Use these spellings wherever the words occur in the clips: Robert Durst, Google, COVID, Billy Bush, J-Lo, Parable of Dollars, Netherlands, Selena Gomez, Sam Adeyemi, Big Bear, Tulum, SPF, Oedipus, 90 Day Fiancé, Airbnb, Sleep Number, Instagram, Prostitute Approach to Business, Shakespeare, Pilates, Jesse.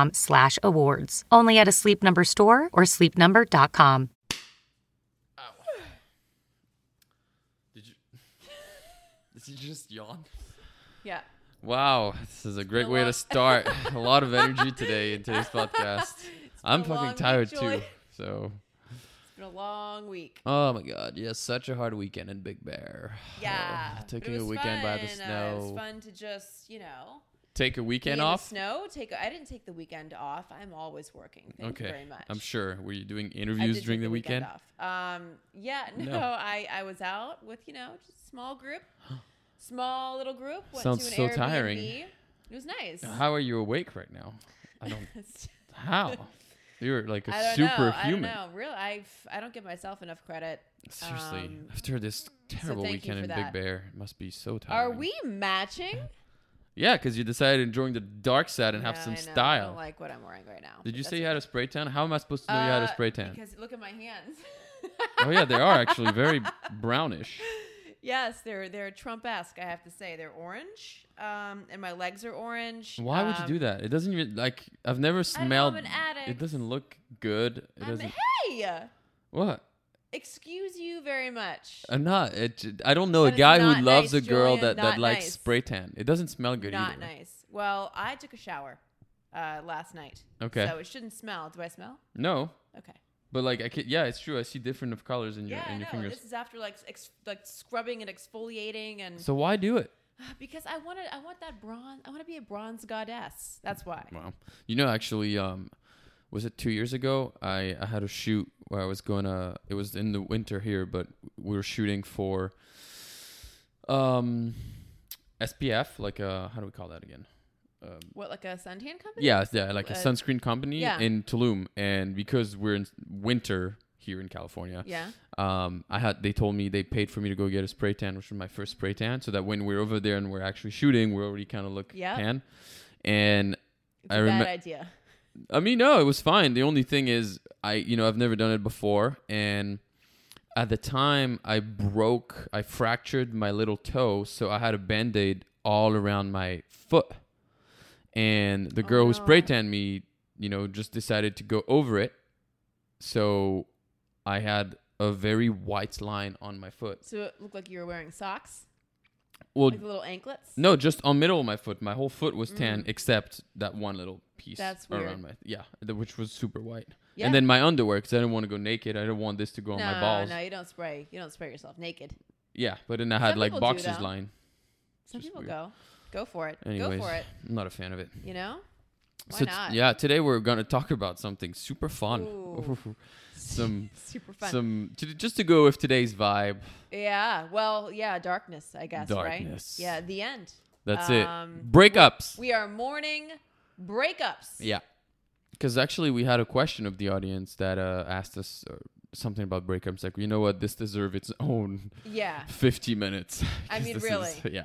/awards. Only at a Sleep Number store or sleepnumber.com. Ow. Did you just yawn? Yeah. Wow, this is a great way to start. A lot of energy today in today's podcast. I'm fucking tired too. So it's been a long week. Oh my god, yes, such a hard weekend in Big Bear. Yeah, taking a weekend by the snow. It was fun to just, take a weekend off? Snow? I didn't take the weekend off. I'm always working. Thank you very much. I'm sure. Were you doing interviews during the weekend? Off. I was out with, just a small little group. Sounds so Airbnb. Tiring. It was nice. How are you awake right now? I don't. How? You're like a superhuman. I don't know. Really, I don't give myself enough credit. Seriously, after this terrible weekend in Big Bear, it must be so tiring. Are we matching? Yeah, because you decided to join the dark side and have some style. I don't like what I'm wearing right now. Did you say you had a spray tan? How am I supposed to know you had a spray tan? Because look at my hands. Oh, yeah, they are actually very brownish. Yes, they're Trump-esque, I have to say. They're orange, and my legs are orange. Why would you do that? It doesn't even, I've never smelled. I'm an addict. It doesn't look good. Hey! What? Excuse you very much. I'm not. I don't know a guy who loves a girl that likes spray tan. It doesn't smell good either. Not nice. Well, I took a shower last night. Okay. So it shouldn't smell. Do I smell? No. Okay. But it's true. I see different of colors in your fingers. This is after scrubbing and exfoliating and. So why do it? Because I want that bronze. I want to be a bronze goddess. That's why. Wow. Actually, was it 2 years ago? I had a shoot where I was going to... It was in the winter here, but we were shooting for SPF, how do we call that again? Like a suntan company? Yeah, like a sunscreen company in Tulum. And because we're in winter here in California, they told me they paid for me to go get a spray tan, which was my first spray tan, so that when we're over there and we're actually shooting, we already kind of look tan. And it's a bad idea. No, it was fine. The only thing is, I've never done it before. And at the time I fractured my little toe. So I had a Band-Aid all around my foot. And the girl who spray tanned me, just decided to go over it. So I had a very white line on my foot. So it looked like you were wearing socks? Well, like the little anklets? No, just on middle of my foot. My whole foot was tan, except that one little piece. That's weird. Around my which was super white. Yeah. And then my underwear, because I didn't want to go naked. I didn't want this to go on my balls. No, you don't spray. You don't spray yourself naked. Yeah, but then I had boxers line. Some people go for it. Anyways, go for it. I'm not a fan of it. Why not? Yeah, today we're gonna talk about something super fun. Super fun. Just to go with today's vibe. Yeah. Well. Yeah. Darkness. I guess. Darkness. Right? Yeah. The end. That's it. Breakups. We are mourning breakups. Yeah. Because actually, we had a question of the audience that asked us something about breakups. Like, you know what? This deserves its own 50 minutes. Really. Yeah.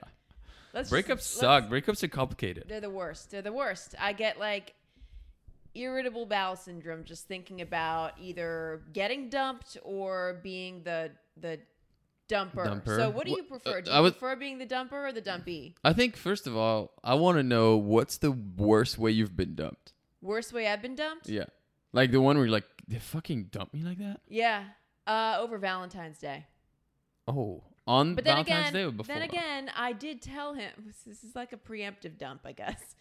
Breakups suck. Breakups are complicated. They're the worst. I get irritable bowel syndrome just thinking about either getting dumped or being the dumper. So what do you prefer? Do you prefer being the dumper or the dumpy? I think, first of all, I want to know what's the worst way you've been dumped. Worst way I've been dumped? Yeah. Like the one where you're like, they fucking dumped me like that? Yeah. Over Valentine's Day. Oh. On Valentine's Day or before? Then again, I did tell him. This is like a preemptive dump, I guess.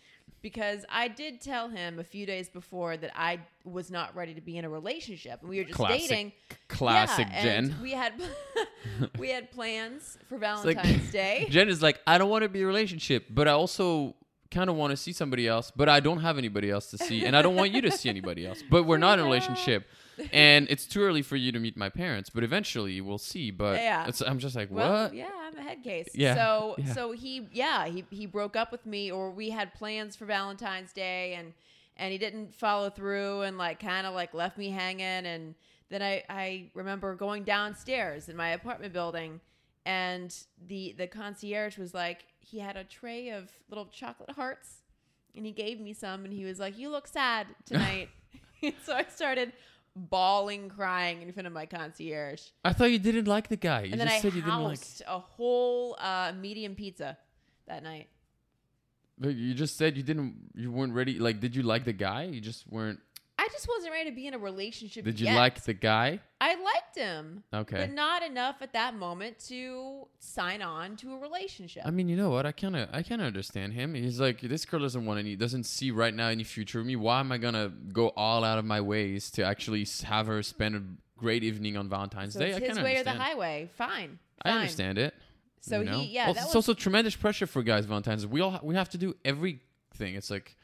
because I did tell him a few days before that I was not ready to be in a relationship, and we were just dating. Classic Jen. And we had plans for Valentine's Day. Jen is like, I don't want to be in a relationship, but I also kind of want to see somebody else, but I don't have anybody else to see, and I don't want you to see anybody else, but we're not in a relationship. And it's too early for you to meet my parents, but eventually we'll see. But yeah. I'm just like, what? Well, yeah, I'm a head case. Yeah. So he broke up with me, or we had plans for Valentine's Day, and he didn't follow through, and like kind of like left me hanging. And then I remember going downstairs in my apartment building, and the concierge was like, he had a tray of little chocolate hearts, and he gave me some, and he was like, you look sad tonight. So I started bawling, crying in front of my concierge. I thought you didn't like the guy. And then I housed a whole medium pizza that night. But you just said you weren't ready. Like, did you like the guy? You just weren't. I just wasn't ready to be in a relationship. Did you like the guy? I liked him. Okay. But not enough at that moment to sign on to a relationship. I mean, you know what? I kind of understand him. He's like, this girl doesn't see right now any future with me. Why am I going to go all out of my ways to actually have her spend a great evening on Valentine's Day? I kinda understand. His way or the highway. Fine. I understand it. So you know? It's also tremendous pressure for guys Valentine's. We have to do everything. It's like,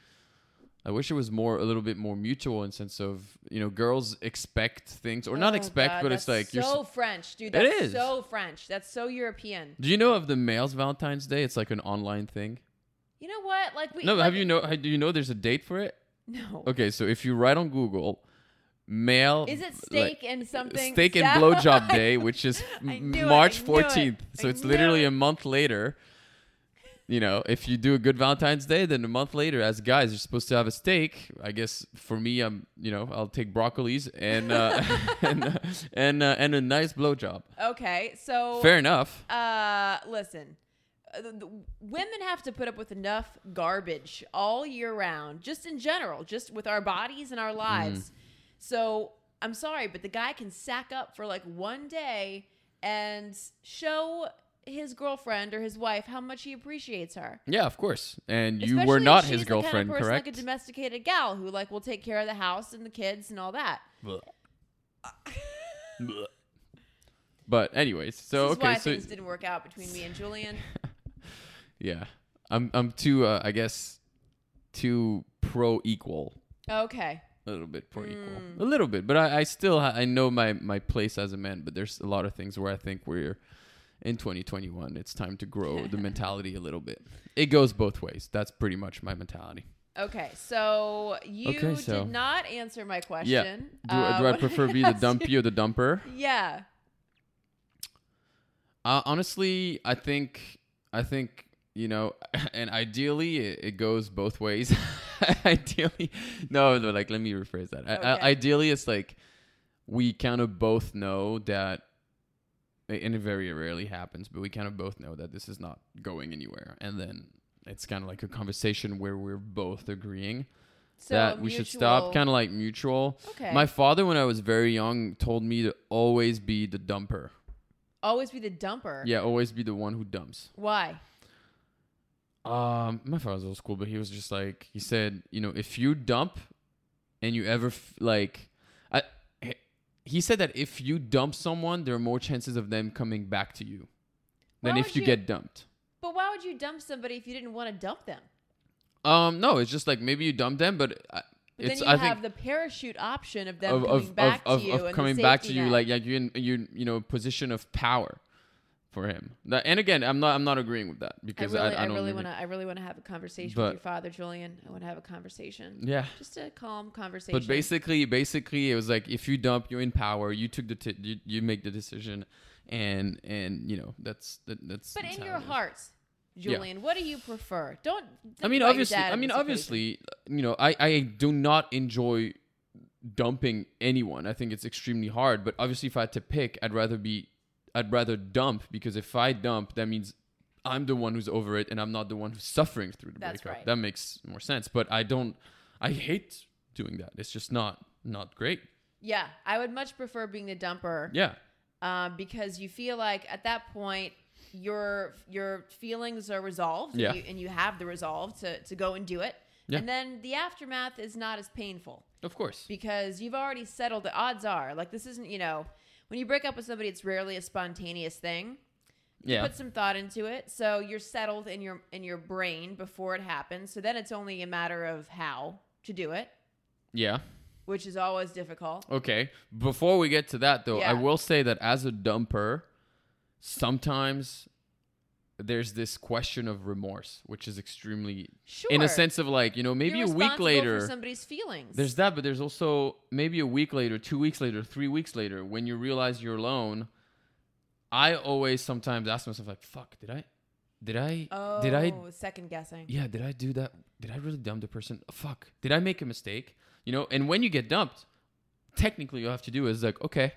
I wish it was a little bit more mutual in sense of, you know, girls expect things or not expect, God, but it's like, so you're so French, dude. That is so French. That's so European. Do you know of the male's Valentine's Day? It's like an online thing. You know what? Like we. No, like, do you know there's a date for it? No. Okay. So if you write on Google, male. Is it steak and something? Steak and blowjob day, which is March 14th. So it's literally a month later. You know, if you do a good Valentine's Day, then a month later, as guys, you're supposed to have a steak. I guess for me, I'll take broccolis and a nice blowjob. Okay, so fair enough. Listen, women have to put up with enough garbage all year round, just in general, just with our bodies and our lives. Mm. So I'm sorry, but the guy can sack up for like one day and show his girlfriend or his wife how much he appreciates her. Yeah, of course. And you were not his girlfriend, correct? Especially if she's the kind of person, like a domesticated gal who like will take care of the house and the kids and all that. But anyways, so okay, why things didn't work out between me and Julian. Yeah, I'm too I guess too pro equal. Okay. A little bit pro equal, a little bit, but I still I know my place as a man. But there's a lot of things where I think we're. In 2021, it's time to grow the mentality a little bit. It goes both ways. That's pretty much my mentality. Okay, so you did not answer my question. Yeah. Do I prefer be the dumpy or the dumper? Yeah. Honestly, I think you know, and ideally it goes both ways. Ideally, no, like let me rephrase that. Okay. Ideally, it's like we kind of both know that. And it very rarely happens, but we kind of both know that this is not going anywhere. And then it's kind of like a conversation where we're both agreeing that we should stop, kind of like mutual. Okay. My father, when I was very young, told me to always be the dumper. Always be the dumper? Yeah, always be the one who dumps. Why? My father's old school, but he was just like, he said, you know, if you dump and you ever he said that if you dump someone, there are more chances of them coming back to you than if you get dumped. But why would you dump somebody if you didn't want to dump them? No, it's just like maybe you dump them, but then you have the parachute option of them coming back to you. Of coming back to you, like you're in a position of power for him. That, and again, I'm not agreeing with that because I really want to have a conversation with your father, Julian. I want to have a conversation. Yeah, just a calm conversation. But basically, it was like if you dump, you're in power. You took you make the decision, and you know that's. But in your heart, Julian, what do you prefer? Obviously, you know, I do not enjoy dumping anyone. I think it's extremely hard. But obviously, if I had to pick, I'd rather dump because if I dump, that means I'm the one who's over it and I'm not the one who's suffering through the breakup. Right. That makes more sense. But I hate doing that. It's just not great. Yeah. I would much prefer being the dumper. Yeah. Because you feel like at that point, your feelings are resolved and you have the resolve to go and do it. Yeah. And then the aftermath is not as painful. Of course. Because you've already settled. The odds are, like, this isn't, you know, when you break up with somebody, it's rarely a spontaneous thing. Yeah. You put some thought into it. So you're settled in your brain before it happens. So then it's only a matter of how to do it. Yeah. Which is always difficult. Okay. Before we get to that, though, yeah. I will say that as a dumper, sometimes there's this question of remorse, which is extremely... Sure. In a sense of, like, you know, maybe you're a week later... for somebody's feelings. There's that, but there's also maybe a week later, 2 weeks later, 3 weeks later, when you realize you're alone, I always sometimes ask myself, like, fuck, did I second guessing. Yeah, did I do that? Did I really dump the person? Fuck, did I make a mistake? You know, and when you get dumped, technically you have to do is like, okay,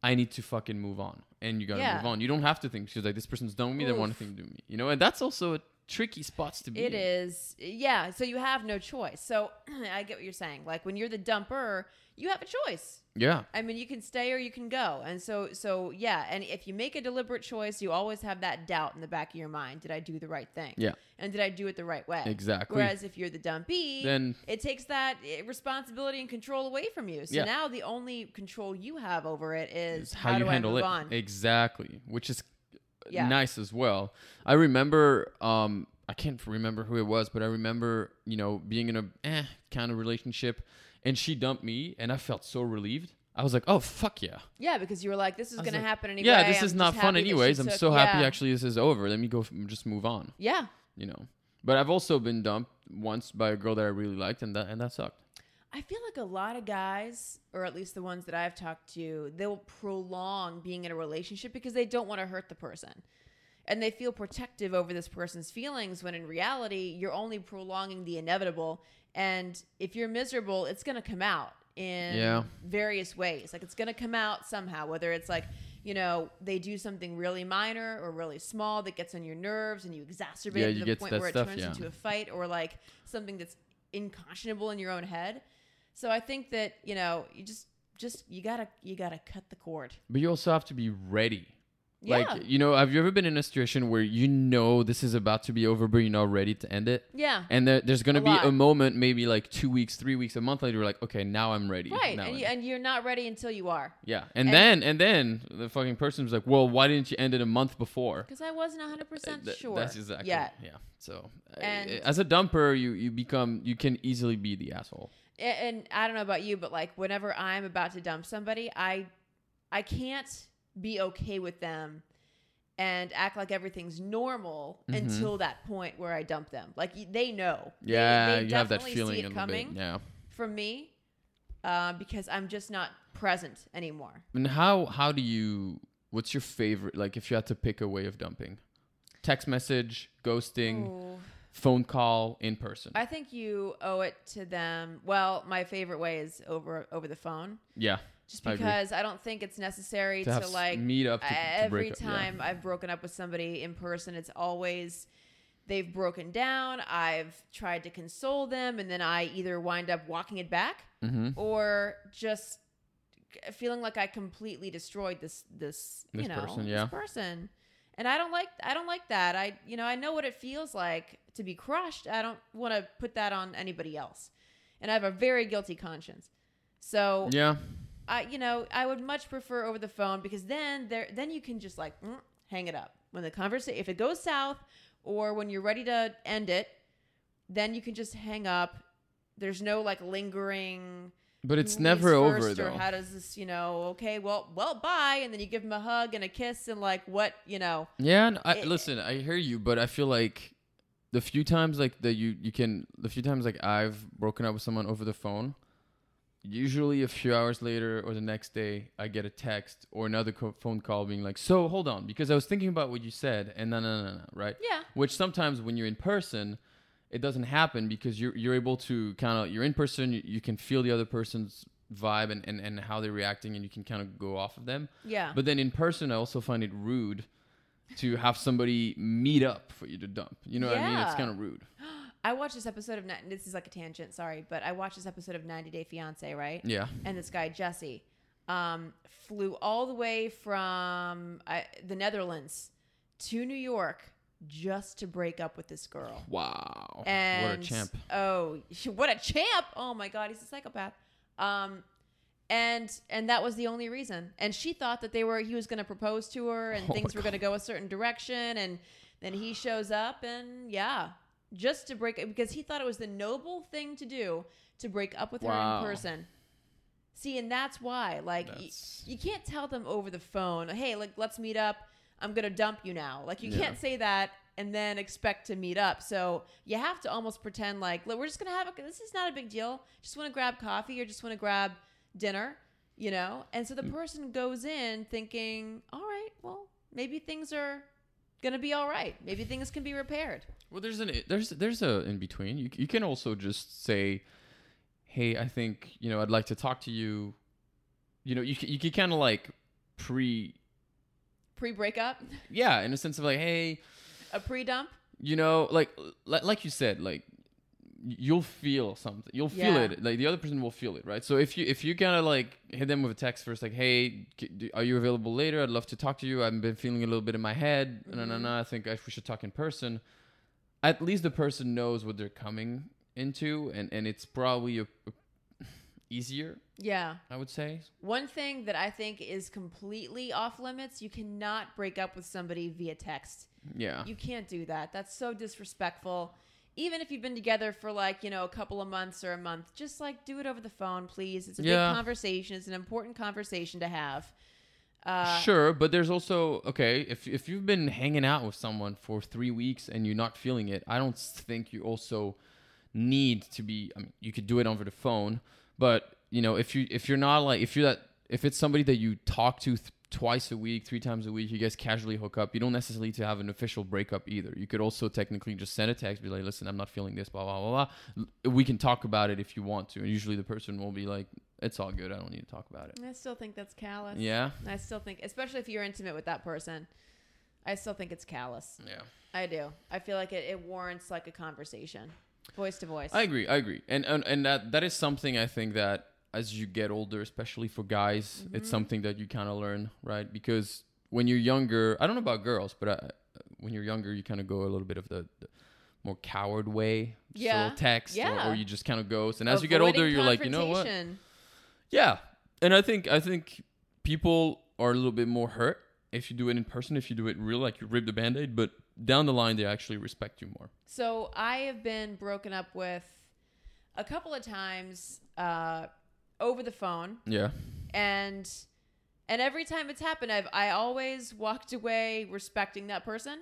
I need to fucking move on. And you got to move on. You don't have to think, she's like, this person's done with me, they want to think to me. You know, and that's also a tricky spot to be in. It is. Yeah. So you have no choice. So I get what you're saying. Like, when you're the dumper, you have a choice. Yeah. I mean, you can stay or you can go. And so yeah. And if you make a deliberate choice, you always have that doubt in the back of your mind. Did I do the right thing? Yeah. And did I do it the right way? Exactly. Whereas if you're the dumpy, then it takes that responsibility and control away from you. So now the only control you have over it is how do I move on? Exactly. Which is nice as well. I remember, I can't remember who it was, but I remember, you know, being in a kind of relationship. And she dumped me, and I felt so relieved. I was like, oh, fuck yeah. Yeah, because you were like, this is going to happen anyway. Yeah, this is not fun anyways. I'm so happy actually this is over. Let me go just move on. Yeah. You know. But I've also been dumped once by a girl that I really liked, and that sucked. I feel like a lot of guys, or at least the ones that I've talked to, they'll prolong being in a relationship because they don't want to hurt the person. And they feel protective over this person's feelings when in reality, you're only prolonging the inevitable. And if you're miserable, it's going to come out in various ways. Like, it's going to come out somehow, whether it's like, you know, they do something really minor or really small that gets on your nerves and you exacerbate it to the point where it turns into a fight, or like something that's unconscionable in your own head. So I think that, you know, you just you gotta cut the cord. But you also have to be ready. Like, you know, have you ever been in a situation where you know this is about to be over, but you're not ready to end it? Yeah. And there's going to be a moment, maybe like 2 weeks, 3 weeks, a month later, you're like, okay, now I'm ready. Right. And you're not ready until you are. Yeah. And then the fucking person was like, well, why didn't you end it a month before? Because I wasn't 100% sure. That's exactly. Yeah. Yeah. So as a dumper, you can easily be the asshole. And I don't know about you, but like, whenever I'm about to dump somebody, I can't be okay with them and act like everything's normal until that point where I dump them. Like, they know. Yeah, they you have that feeling in a bit. Yeah, from me, because I'm just not present anymore. And how do you? What's your favorite? Like, if you had to pick a way of dumping, text message, ghosting, phone call, in person. I think you owe it to them. Well, my favorite way is over the phone. Yeah. Just because I don't think it's necessary to like meet up every time I've broken up with somebody in person. It's always they've broken down. I've tried to console them, and then I either wind up walking it back or just feeling like I completely destroyed this person. And I don't like that. I know what it feels like to be crushed. I don't want to put that on anybody else, and I have a very guilty conscience. So yeah. I would much prefer over the phone, because then you can just like hang it up when the conversation, if it goes south or when you're ready to end it, then you can just hang up. There's no like lingering. But it's never over though. How does this, you know? Okay, well, bye, and then you give them a hug and a kiss and like what, you know? Yeah, no, listen, I hear you, but I feel like the few times I've broken up with someone over the phone. Usually a few hours later or the next day, I get a text or another phone call being like, so hold on, because I was thinking about what you said, and no, right? Yeah. Which sometimes when you're in person, it doesn't happen, because you're able to kind of, you're in person, you can feel the other person's vibe and how they're reacting, and you can kind of go off of them. Yeah. But then in person, I also find it rude to have somebody meet up for you to dump. You know what I mean? It's kind of rude. I watched this episode of, this is like a tangent, sorry, but I watched this episode of 90 Day Fiancé, right? Yeah. And this guy, Jesse, flew all the way from the Netherlands to New York just to break up with this girl. Wow. And, what a champ. Oh, what a champ. Oh, my God. He's a psychopath. And that was the only reason. And she thought that he was going to propose to her and things were going to go a certain direction. And then he shows up and yeah, just to break up because he thought it was the noble thing to do to break up with her in person. See, and that's why, like, you can't tell them over the phone, hey, like, let's meet up. I'm going to dump you now. Like, you can't say that and then expect to meet up. So you have to almost pretend like, look, we're just going to this is not a big deal. Just want to grab coffee or just want to grab dinner, you know? And so the person goes in thinking, all right, well, maybe things are going to be all right. Maybe things can be repaired. Well, there's a in between. You can also just say, hey, I think, you know, I'd like to talk to you. You know, you kind of like pre-breakup. Yeah. In a sense of like, hey, a pre-dump, you know, like you said, like you'll feel something, you'll feel it. Like the other person will feel it. Right. So if you kind of like hit them with a text first, like, hey, are you available later? I'd love to talk to you. I've been feeling a little bit in my head. Mm-hmm. No. I think we should talk in person. At least the person knows what they're coming into, and it's probably easier. Yeah, I would say. One thing that I think is completely off limits, you cannot break up with somebody via text. Yeah, you can't do that. That's so disrespectful. Even if you've been together for like, you know, a couple of months or a month, just like do it over the phone, please. It's a big conversation. It's an important conversation to have. Sure, but there's also, okay, if you've been hanging out with someone for 3 weeks and you're not feeling it, I don't think you also need to be. I mean, you could do it over the phone, but you know, if it's somebody that you talk to twice a week, 3 times a week, you guys casually hook up, you don't necessarily need to have an official breakup either. You could also technically just send a text, be like, listen, I'm not feeling this, blah blah blah blah. We can talk about it if you want to, and usually the person will be like, it's all good, I don't need to talk about it. I still think that's callous. Yeah, I still think, especially if you're intimate with that person, I still think it's callous. Yeah, I do. I feel like it warrants like a conversation. Voice to voice. I agree. And that is something I think that as you get older, especially for guys, mm-hmm. it's something that you kind of learn, right? Because when you're younger, I don't know about girls, but when you're younger, you kind of go a little bit of the more coward way. Yeah. So text or you just kind of ghost. And as you get older, you're like, you know what? Yeah. And I think people are a little bit more hurt if you do it in person, if you do it real, like you rip the Band-Aid, but down the line, they actually respect you more. So I have been broken up with a couple of times over the phone. Yeah. And every time it's happened, I always walked away respecting that person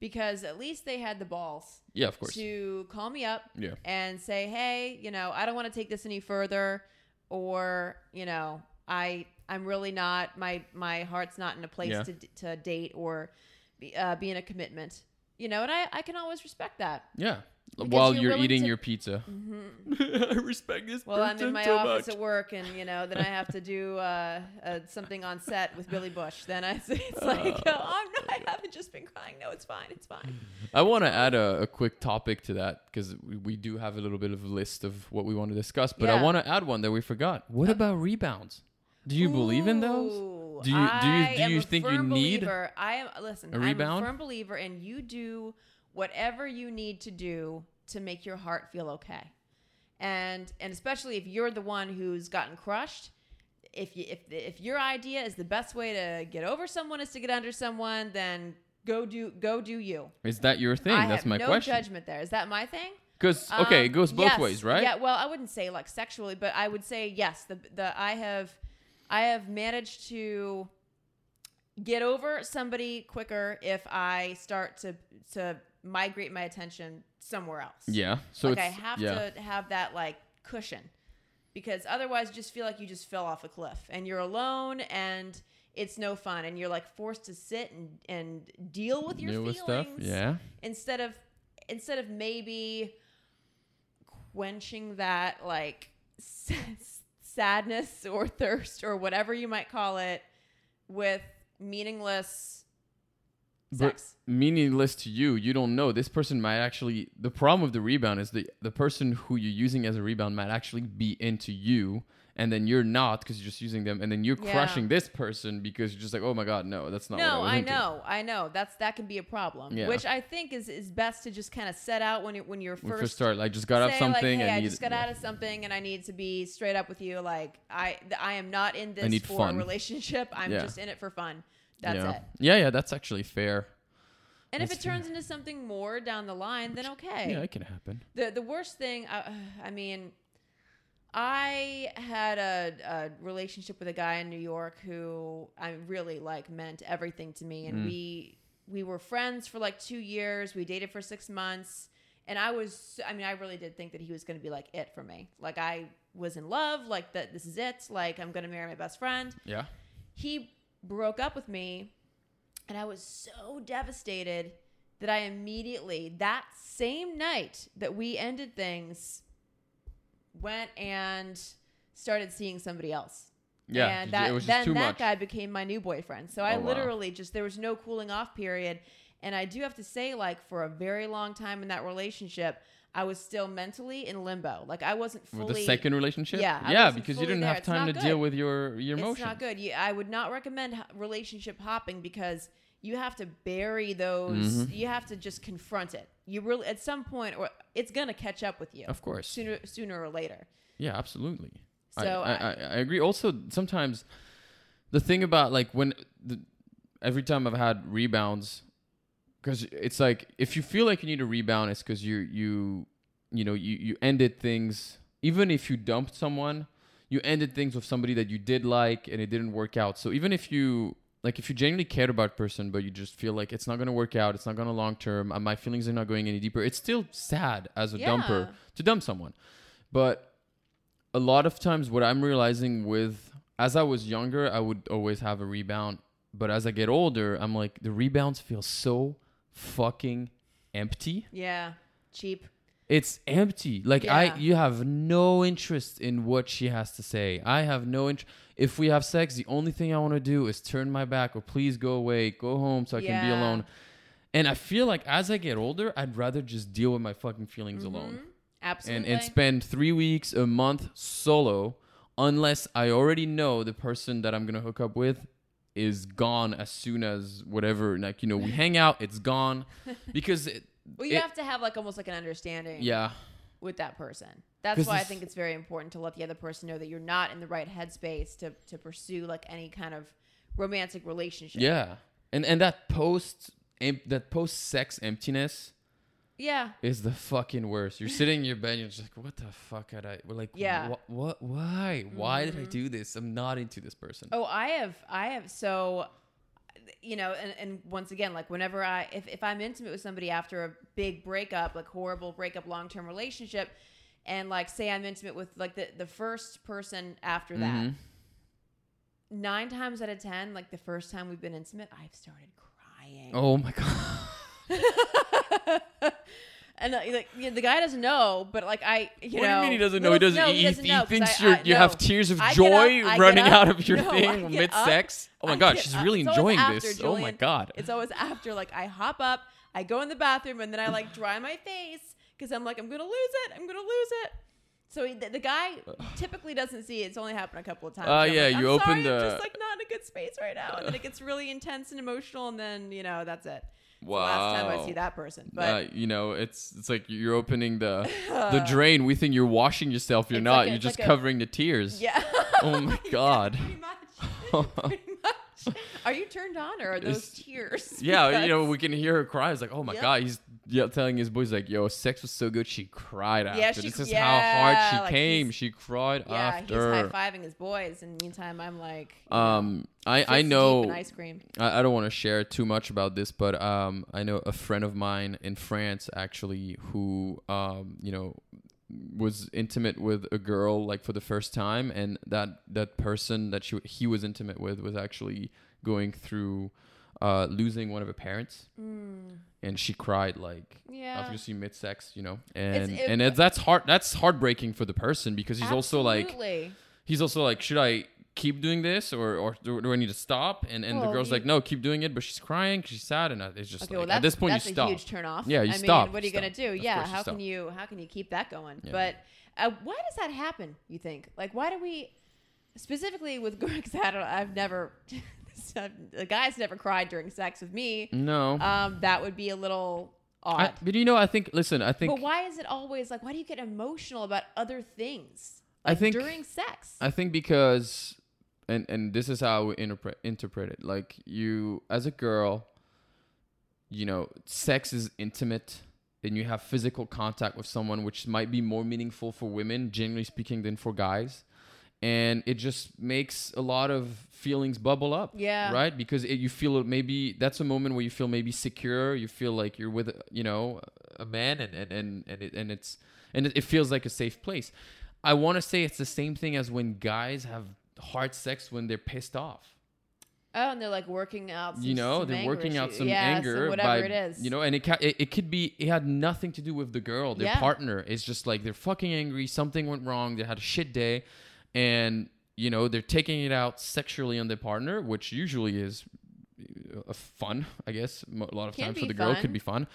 because at least they had the balls. Yeah, of course. To call me up and say, hey, you know, I don't want to take this any further, or, you know, I'm really not, my heart's not in a place to date or be in a commitment, you know, and I can always respect that. Yeah. While you're eating your pizza. Mm-hmm. I respect this person so much. Well, I'm in my office at work, and, you know, then I have to do something on set with Billy Bush. Then it's like, oh, no, I haven't just been crying. No, it's fine. It's fine. I want to add a quick topic to that because we do have a little bit of a list of what we want to discuss, but I want to add one that we forgot. What about rebounds? Do you believe in those? Do you think you need a rebound? I'm a firm believer, and you do whatever you need to do to make your heart feel okay. And especially if you're the one who's gotten crushed, if your idea is the best way to get over someone is to get under someone, then go do you. Is that your thing? That's my question. I have no judgment there. Is that my thing? Because it goes both ways, right? Yeah. Well, I wouldn't say like sexually, but I would say yes. I have managed to get over somebody quicker if I start to migrate my attention somewhere else. Yeah. So like I have to have that like cushion, because otherwise you just feel like you just fell off a cliff and you're alone and it's no fun and you're like forced to sit and deal with your feelings stuff. Yeah. Instead of maybe quenching that like sadness or thirst or whatever you might call it with meaningless sex. But meaningless to you. You don't know. This person might actually... The problem with the rebound is the person who you're using as a rebound might actually be into you, and then you're not because you're just using them, and then you're crushing this person because you're just like, oh my God, no, that's not what I was into. I know. That can be a problem, which I think is best to just kind of set out when you're first... start, like, just got out of something. Like, hey, and I just got out of something, and I need to be straight up with you. Like, I am not in this for a relationship. I'm just in it for fun. That's it. Yeah, that's actually fair. And that's if it turns into something more down the line, then okay. Yeah, it can happen. The worst thing, I mean, I had a relationship with a guy in New York who I really like meant everything to me. And we were friends for like 2 years. We dated for 6 months. And I really did think that he was going to be like it for me. Like I was in love, like that. This is it. Like I'm going to marry my best friend. Yeah. He broke up with me, and I was so devastated that I immediately, that same night that we ended things, went and started seeing somebody else. Yeah, and that, it was just then too that much. Guy became my new boyfriend. So I literally just, there was no cooling off period. And I do have to say, like, for a very long time in that relationship, I was still mentally in limbo. Like I wasn't fully... With the second relationship? Yeah. Yeah, because you didn't have time to deal with your emotions. It's not good. I would not recommend relationship hopping because you have to bury those. Mm-hmm. You have to just confront it. You really, at some point, or it's going to catch up with you. Of course. Sooner or later. Yeah, absolutely. So I agree. Also, sometimes the thing about like when... every time I've had rebounds... Because it's like, if you feel like you need a rebound, it's because you ended things. Even if you dumped someone, you ended things with somebody that you did like and it didn't work out. So even if you, like, if you genuinely cared about a person, but you just feel like it's not going to work out, it's not going to long term, my feelings are not going any deeper, it's still sad as a dumper to dump someone. But a lot of times what I'm realizing with, as I was younger, I would always have a rebound. But as I get older, I'm like, the rebounds feel so fucking empty. Yeah, cheap. It's empty. Like you have no interest in what she has to say. I have no interest. If we have sex, the only thing I want to do is turn my back or please go away, go home so I can be alone. And I feel like as I get older, I'd rather just deal with my fucking feelings alone. Absolutely. And spend 3 weeks, a month solo, unless I already know the person that I'm going to hook up with is gone as soon as whatever, like, you know, we hang out, it's gone. Because you have to have like almost like an understanding with that person. That's why I think it's very important to let the other person know that you're not in the right headspace to pursue like any kind of romantic relationship. Yeah. And that post sex emptiness is the fucking worst. You're sitting in your bed and you're just like, what the fuck had I... We're like, what? Why? Mm-hmm. Why did I do this? I'm not into this person. Oh, I have. So, you know, and once again, like whenever if I'm intimate with somebody after a big breakup, like horrible breakup, long-term relationship, and like say I'm intimate with like the first person after that, 9 times out of 10, like the first time we've been intimate, I've started crying. Oh my God. And like, you know, the guy doesn't know, but like what do you mean he doesn't know? He thinks you have tears of joy running out of your thing mid-sex. Oh my God, she's really enjoying this. Julian, oh my God. It's always after, like I hop up, I go in the bathroom, and then I like dry my face because I'm like, I'm going to lose it. So the guy typically doesn't see it. It's only happened a couple of times. Oh, yeah. Like, I'm just like not in a good space right now. And then it gets really intense and emotional, and then, you know, that's it. Wow. Last time I see that person, but you know, it's like you're opening the drain. We think you're washing yourself. You're not. You're just covering the tears. Yeah. Oh my God. Yeah, pretty much. Are you turned on, or are those tears? Yeah, because... you know, we can hear her cry. It's like, oh my God, he's telling his boys like, yo, sex was so good, she cried after. Yeah, this is how hard she came. She cried after. Yeah, he's high fiving his boys, and meantime, I'm like, I know ice cream. I don't want to share too much about this, but I know a friend of mine in France actually who you know was intimate with a girl like for the first time, and that person that he was intimate with was actually going through losing one of her parents, and she cried like obviously mid-sex, you know, and that's heartbreaking for the person because he's also like should I keep doing this, or do I need to stop? And well, the girl's like, no, keep doing it. But she's crying, she's sad, and it's just okay, like, well, at this point you stop. That's a huge turnoff. Yeah, you stop. I mean, what are you gonna do? Yeah, how can you keep that going? Yeah. But why does that happen? You think, like, why do we specifically with girls? I've never. The guys never cried during sex with me. No. That would be a little odd. I think. But why is it always like? Why do you get emotional about other things? Like, I think during sex. I think because, and this is how we interpret it. Like, you as a girl, you know, sex is intimate, and you have physical contact with someone, which might be more meaningful for women, generally speaking, than for guys. And it just makes a lot of feelings bubble up, yeah, right? Because you feel maybe that's a moment where you feel maybe secure. You feel like you're with, you know, a man, and it feels like a safe place. I want to say it's the same thing as when guys have hard sex when they're pissed off. Oh, and they're like working out some anger. You know, they're working out some anger. Yeah, whatever it is. You know, and it could be, it had nothing to do with the girl, their partner. It's just like they're fucking angry. Something went wrong. They had a shit day. And, you know, they're taking it out sexually on their partner, which usually is fun, I guess. A lot of times for the girl, it could be fun.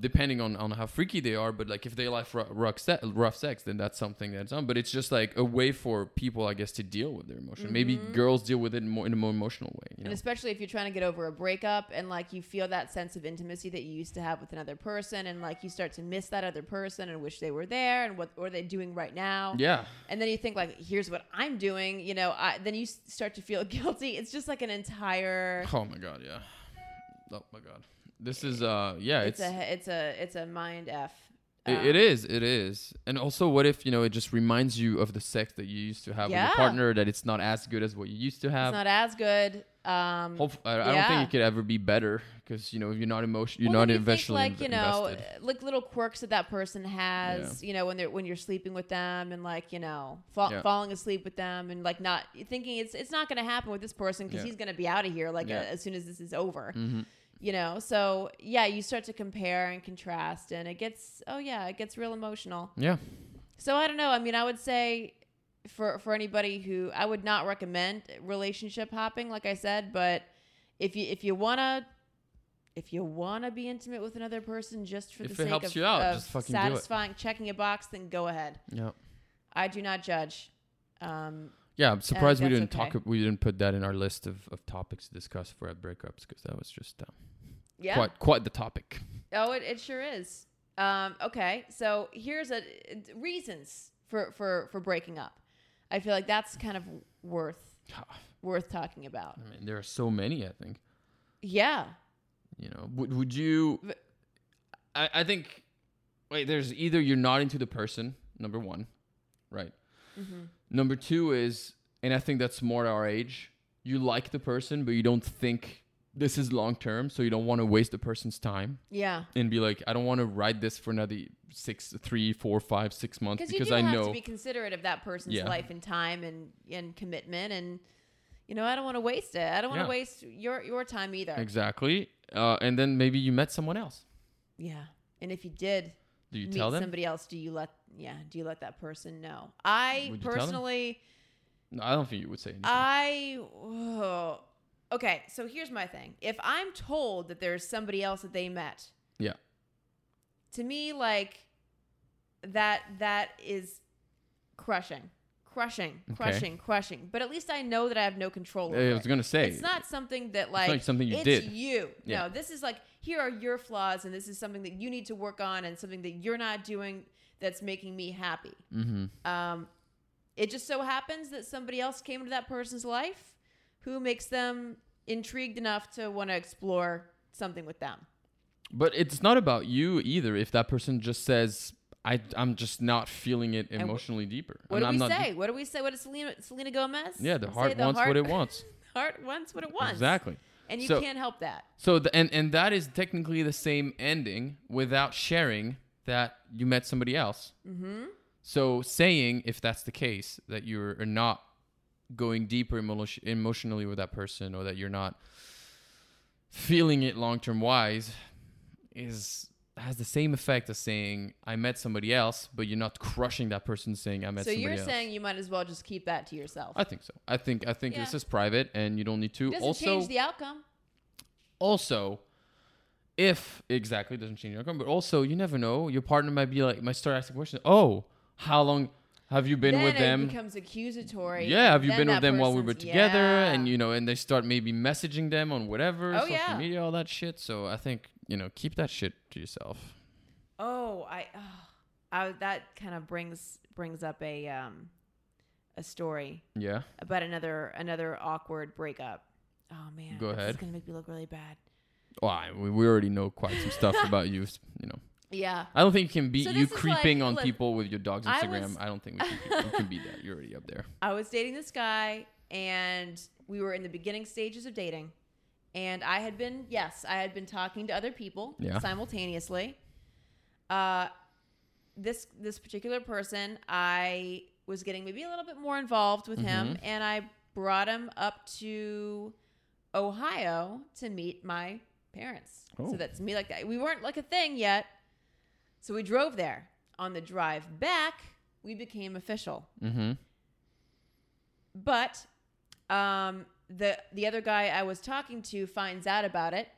Depending on how freaky they are. But, like, if they like rough sex, then that's something that's on. But it's just, like, a way for people, I guess, to deal with their emotion. Mm-hmm. Maybe girls deal with it in a more emotional way. You know? And especially if you're trying to get over a breakup and, like, you feel that sense of intimacy that you used to have with another person. And, like, you start to miss that other person and wish they were there. And what are they doing right now? Yeah. And then you think, like, here's what I'm doing. You know, then you start to feel guilty. It's just, like, an entire... Oh, my God, yeah. Oh, my God. This is it's a mind F. It is. And also, what if, you know, it just reminds you of the sex that you used to have with your partner, that it's not as good as what you used to have. It's not as good. I don't think it could ever be better, because, you know, if you're not emotional, you're not eventually invested. Like, you know, like little quirks that person has, you know, when you're sleeping with them, and, like, you know, falling asleep with them, and, like, not thinking it's not going to happen with this person because he's going to be out of here as soon as this is over. Mm-hmm. You know, so, yeah, you start to compare and contrast, and it gets real emotional. Yeah. So, I don't know. I mean, I would say for anybody who, I would not recommend relationship hopping, like I said, but if you wanna be intimate with another person just for the sake of satisfying, checking a box, then go ahead. Yeah. I do not judge. Yeah, I'm surprised we didn't talk. We didn't put that in our list of topics to discuss for breakups, because that was just quite the topic. Oh, it sure is. Okay, so here's reasons for breaking up. I feel like that's kind of worth talking about. I mean, there are so many. I think. Yeah. You know, would you? I think. Wait, there's either you're not into the person. Number one, right. Mm-hmm. Number two is, and I think that's more our age, you like the person, but you don't think this is long-term, so you don't want to waste the person's time. Yeah. And be like, I don't want to ride this for another 6 3 4 5 6 months, because I know... you have to be considerate of that person's life and time and commitment, and, you know, I don't want to waste it. I don't want to waste your time either. Exactly. And then maybe you met someone else. Yeah. And if you did... Do you tell them? Somebody else? Do you let that person know? I personally, no, I don't think you would say anything. Okay. So here's my thing: if I'm told that there's somebody else that they met, yeah, to me, like, that is crushing. But at least I know that I have no control over it. I was gonna say, it's not something that, like, it's not something you did. It's you. Yeah. No, this is like, here are your flaws, and this is something that you need to work on, and something that you're not doing that's making me happy. Mm-hmm. It just so happens that somebody else came into that person's life who makes them intrigued enough to want to explore something with them. But it's not about you either. If that person just says, I'm just not feeling it emotionally deeper. What do we say? What is Selena Gomez? Yeah, the heart wants what it wants. Heart wants what it wants. Exactly. And you can't help that. So and that is technically the same ending without sharing that you met somebody else. Mm-hmm. So saying, if that's the case, that you're not going deeper emotionally with that person, or that you're not feeling it long-term wise, is... has the same effect as saying I met somebody else, but you're not crushing that person saying I met somebody else. So you're saying you might as well just keep that to yourself. I think so. I think this is private and you don't need to. It doesn't change the outcome. Also, if exactly it doesn't change the outcome, but also you never know. Your partner might be like, might start asking questions. Oh, how long have you been with them? Then it becomes accusatory. Yeah, have you been with them while we were together? Yeah. And you know, and they start maybe messaging them on whatever social media, all that shit. So I think you know, keep that shit to yourself. Oh, that kind of brings up a story. Yeah. About another awkward breakup. Oh man, go ahead. It's gonna make me look really bad. Well, we already know quite some stuff about you. You know. Yeah. I don't think you can beat you creeping on people with your dog's Instagram. I don't think you can beat that. You're already up there. I was dating this guy, and we were in the beginning stages of dating. And I had been talking to other people simultaneously. This particular person, I was getting maybe a little bit more involved with him, and I brought him up to Ohio to meet my parents. Oh. So that's me. Like, we weren't like a thing yet. So we drove there. On the drive back, we became official. Mm-hmm. But the other guy I was talking to finds out about it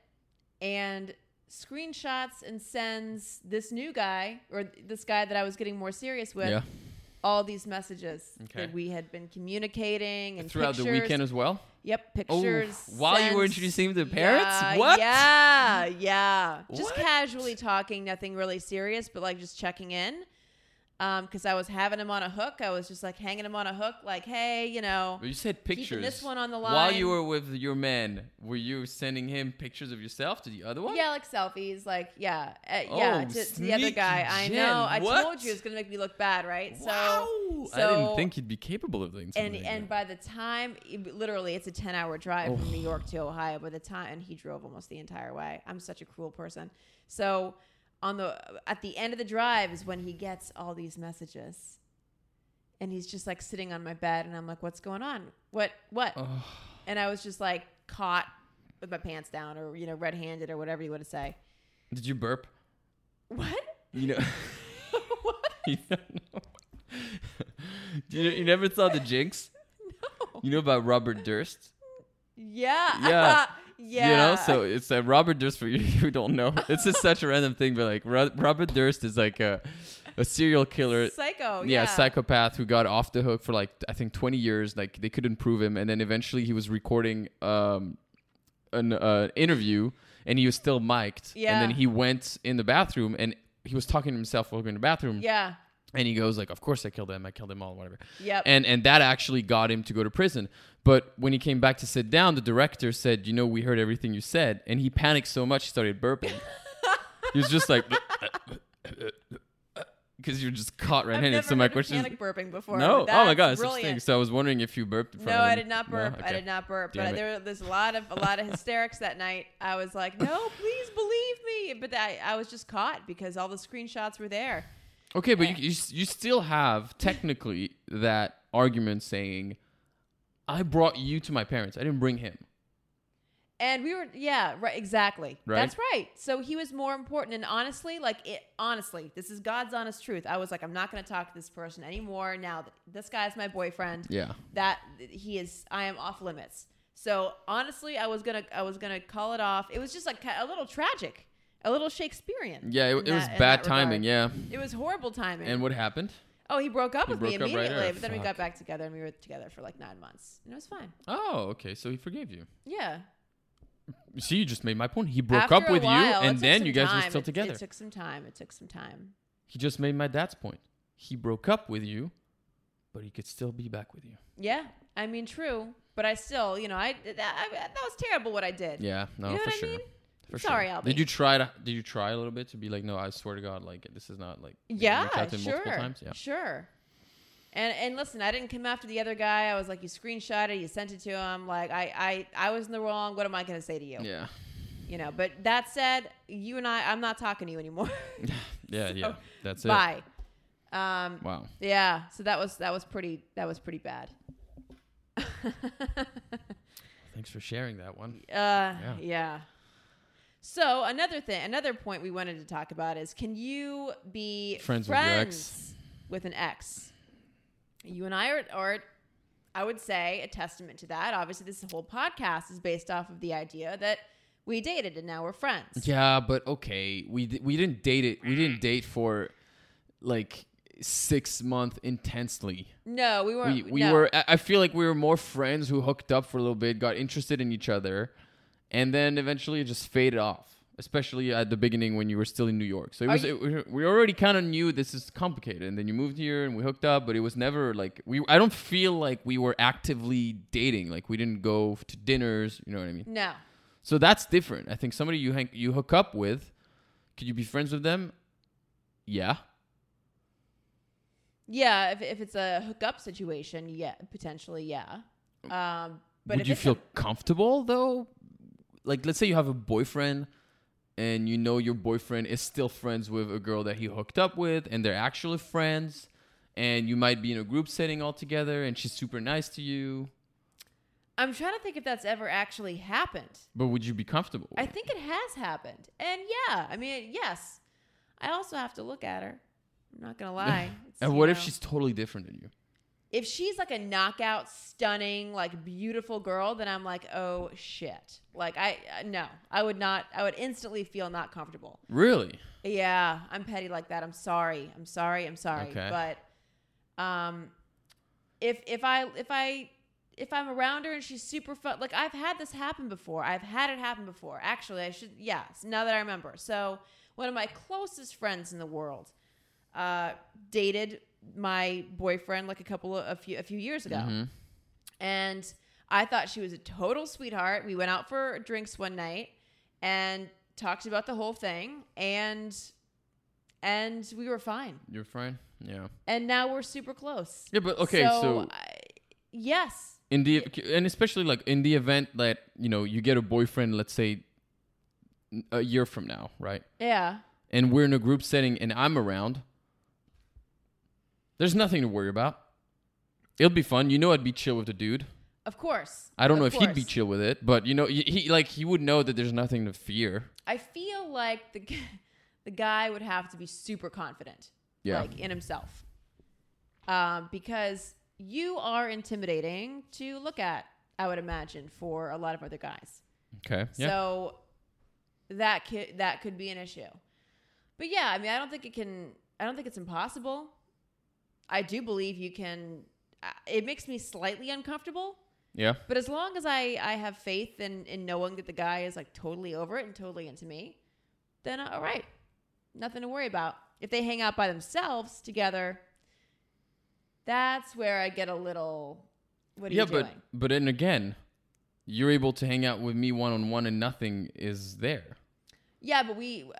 and screenshots and sends this new guy, or this guy that I was getting more serious with, all these messages that we had been communicating and throughout pictures. The weekend as well? Yep, pictures. Oh, while you were introducing him to parents? Yeah, what? Yeah. What? Just casually talking, nothing really serious, but like just checking in. Because I was having him on a hook. I was just like hanging him on a hook, like, hey, you know. You said pictures. Keeping this one on the line. While you were with your man, were you sending him pictures of yourself to the other one? Yeah, like selfies, like, yeah. To the other guy. Jen, I know. I told you it's going to make me look bad, right? Wow. So I didn't think you'd be capable of doing something. And by the time, literally, it's a 10-hour drive from New York to Ohio. By the time, and he drove almost the entire way. I'm such a cruel person. So... At the end of the drive is when he gets all these messages, and he's just like sitting on my bed, and I'm like, "What's going on? What?" Oh. And I was just like caught with my pants down, or you know, red-handed, or whatever you want to say. Did you burp? What? You know. What? You don't know. You never saw The Jinx? No. You know about Robert Durst? Yeah. Yeah. You know, so it's like Robert Durst, for you who don't know. It's just such a random thing, but like Robert Durst is like a serial killer. Psycho. Yeah, psychopath who got off the hook for like, I think 20 years. Like they couldn't prove him. And then eventually he was recording an interview and he was still mic'd. Yeah. And then he went in the bathroom and he was talking to himself while going to the bathroom. Yeah. And he goes like, of course I killed them all, whatever. Yep. And that actually got him to go to prison. But when he came back to sit down, the director said, you know, we heard everything you said. And he panicked so much, he started burping. He was just like, because you're just caught red-handed. I've never heard panic burping before. No? Oh my God, such thing. So I was wondering if you burped. No, I did not burp. No? Okay. I did not burp. Damn, but there's a lot of hysterics that night. I was like, no, please believe me. But I was just caught because all the screenshots were there. Okay, but you still have technically that argument saying, I brought you to my parents. I didn't bring him. And we were, right, exactly. Right? That's right. So he was more important. And honestly, this is God's honest truth. I was like, I'm not going to talk to this person anymore. Now that this guy is my boyfriend. Yeah. I am off limits. So honestly, I was going to call it off. It was just like a little tragic. A little Shakespearean. Yeah, it was bad timing, It was horrible timing. And what happened? Oh, he broke up with me immediately, but then we got back together, and we were together for like 9 months, and it was fine. Oh, okay, so he forgave you. Yeah. See, you just made my point. He broke up with you, and then you guys were still together. It took some time. He just made my dad's point. He broke up with you, but he could still be back with you. Yeah, I mean, true, but I still, you know, that was terrible what I did. Yeah, no, you know for sure. I mean? Sorry, Albie. Did you try a little bit to be like, no, I swear to God, like this is not like. Yeah, sure. Times? Yeah. Sure. And listen, I didn't come after the other guy. I was like, you screenshot it, you sent it to him. Like I was in the wrong. What am I going to say to you? Yeah. You know, but that said, you and I'm not talking to you anymore. Yeah. That's it. Bye. Wow. Yeah. So that was pretty bad. Thanks for sharing that one. Yeah. So another point we wanted to talk about is, can you be friends with an ex? You and I are, I would say, a testament to that. Obviously, this whole podcast is based off of the idea that we dated and now we're friends. Yeah, but okay, we didn't date it. We didn't date for like 6 months intensely. No, we weren't. We were. I feel like we were more friends who hooked up for a little bit, got interested in each other, and then eventually it just faded off. Especially at the beginning when you were still in New York. So we already kind of knew this is complicated. And then you moved here and we hooked up, but it was never like I don't feel like we were actively dating. Like we didn't go to dinners. You know what I mean? No. So that's different. I think somebody you hook up with, could you be friends with them? Yeah. Yeah. If it's a hookup situation, yeah, potentially, yeah. But would you feel comfortable though? Like, let's say you have a boyfriend. And you know your boyfriend is still friends with a girl that he hooked up with, and they're actually friends, and you might be in a group setting all together, and she's super nice to you. I'm trying to think if that's ever actually happened. But would you be comfortable with it? I think it has happened. And yeah, I mean, yes. I also have to look at her. I'm not going to lie. And what if she's totally different than you? If she's like a knockout, stunning, like beautiful girl, then I'm like, oh shit. Like I would instantly feel not comfortable. Really? Yeah. I'm petty like that. I'm sorry. Okay. But, if I'm around her and she's super fun, like I've had it happen before. Actually, now that I remember. So one of my closest friends in the world, dated my boyfriend like a few years ago. Mm-hmm. And I thought she was a total sweetheart. We went out for drinks one night and talked about the whole thing and we were fine. You're fine. Yeah. And now we're super close. Yeah, but okay, so yes. And especially like in the event that, you know, you get a boyfriend, let's say a year from now, right? Yeah. And we're in a group setting and I'm around. There's nothing to worry about. It'll be fun. You know, I'd be chill with the dude. Of course. I don't know if he'd be chill with it, but you know, he would know that there's nothing to fear. I feel like the guy would have to be super confident, like in himself, because you are intimidating to look at. I would imagine for a lot of other guys. Okay. Yeah. So that could be an issue, but yeah, I mean, I don't think it's impossible. I do believe you can. It makes me slightly uncomfortable. Yeah. But as long as I have faith in knowing that the guy is like totally over it and totally into me, then all right, nothing to worry about. If they hang out by themselves together, that's where I get a little. What are you doing? Yeah, but then again, you're able to hang out with me one-on-one, and nothing is there. Yeah, but we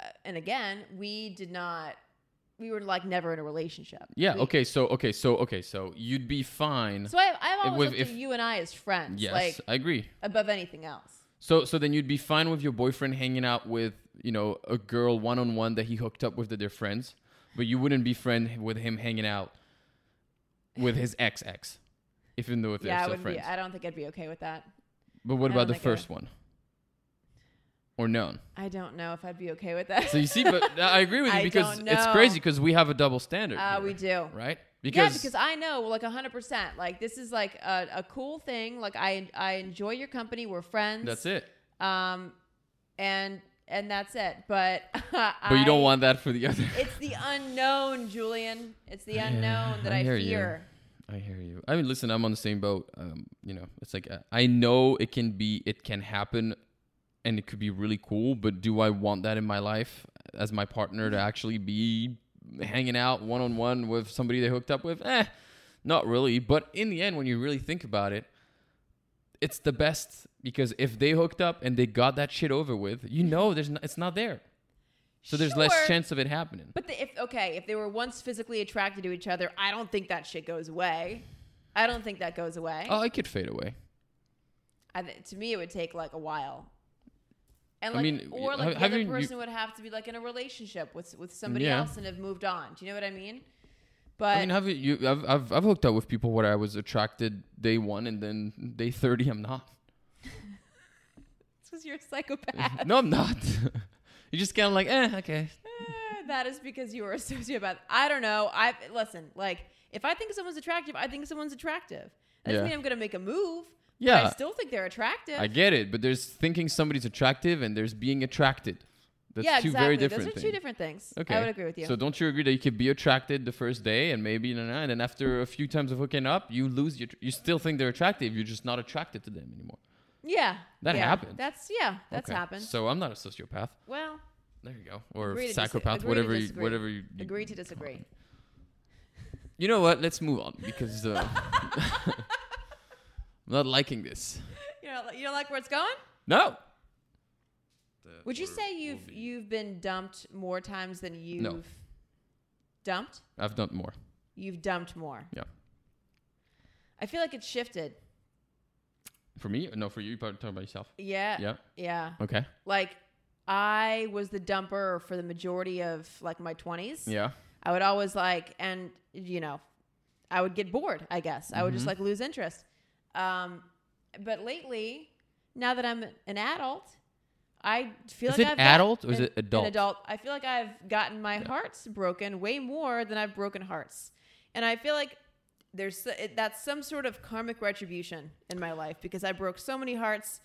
did not. We were like never in a relationship. Yeah. So you'd be fine. So I've always looked at you and I as friends. Yes, like, I agree. Above anything else. So then you'd be fine with your boyfriend hanging out with, you know, a girl one-on-one that he hooked up with their friends, but you wouldn't be friend with him hanging out with his ex, even though if they're still friends. I don't think I'd be okay with that. But what about the first one? Or known. I don't know if I'd be okay with that. So you see, but I agree with you because it's crazy because we have a double standard. We do. Right? Because I know like 100%. Like this is like a cool thing. Like I enjoy your company. We're friends. That's it. And that's it. But you don't want that for the other. It's the unknown, Julian. It's the unknown that I fear. I hear you. I mean, listen, I'm on the same boat. You know, it's like I know it can happen. And it could be really cool, but do I want that in my life as my partner to actually be hanging out one-on-one with somebody they hooked up with? Not really. But in the end, when you really think about it, it's the best because if they hooked up and they got that shit over with, you know, it's not there. So there's less chance of it happening. But if they were once physically attracted to each other, I don't think that shit goes away. I don't think that goes away. Oh, it could fade away. To me, it would take like a while. And like, I mean, or like the other person would have to be like in a relationship with somebody else and have moved on. Do you know what I mean? But I mean, I've hooked up with people where I was attracted day 1 and then day 30 I'm not. It's because you're a psychopath. No, I'm not. You're just kind of like, okay. That is because you are a sociopath. I don't know. Listen, like, if I think someone's attractive, I think someone's attractive. That doesn't mean I'm going to make a move. Yeah. I still think they're attractive. I get it. But there's thinking somebody's attractive and there's being attracted. That's two very different things. Those are two different things. Okay. I would agree with you. So don't you agree that you could be attracted the first day and maybe, and then after a few times of hooking up, you lose your, you still think they're attractive. You're just not attracted to them anymore. Yeah. That happened. That's happened. So I'm not a sociopath. Well. There you go. Or psychopath, whatever you... Agree to disagree. You know what? Let's move on because I'm not liking this. You don't like where it's going? No. Would you say you've been dumped more times than you've... No. Dumped? I've dumped more. You've dumped more. Yeah. I feel like it's shifted. For me? No, for you. You're probably talking about yourself. Yeah. Yeah. Yeah. Okay. Like... I was the dumper for the majority of like my 20s. Yeah. I would always I would get bored, I guess. Mm-hmm. I would just like lose interest. But lately, now that I'm an adult, I feel like I've... Is it adult or is it adult? An adult. I feel like I've gotten my hearts broken way more than I've broken hearts. And I feel like that's some sort of karmic retribution in my life because I broke so many hearts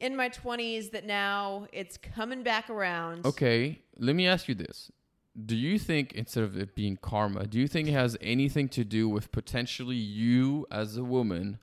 in my 20s that now it's coming back around. Okay, let me ask you this. Do you think, instead of it being karma, do you think it has anything to do with potentially you as a woman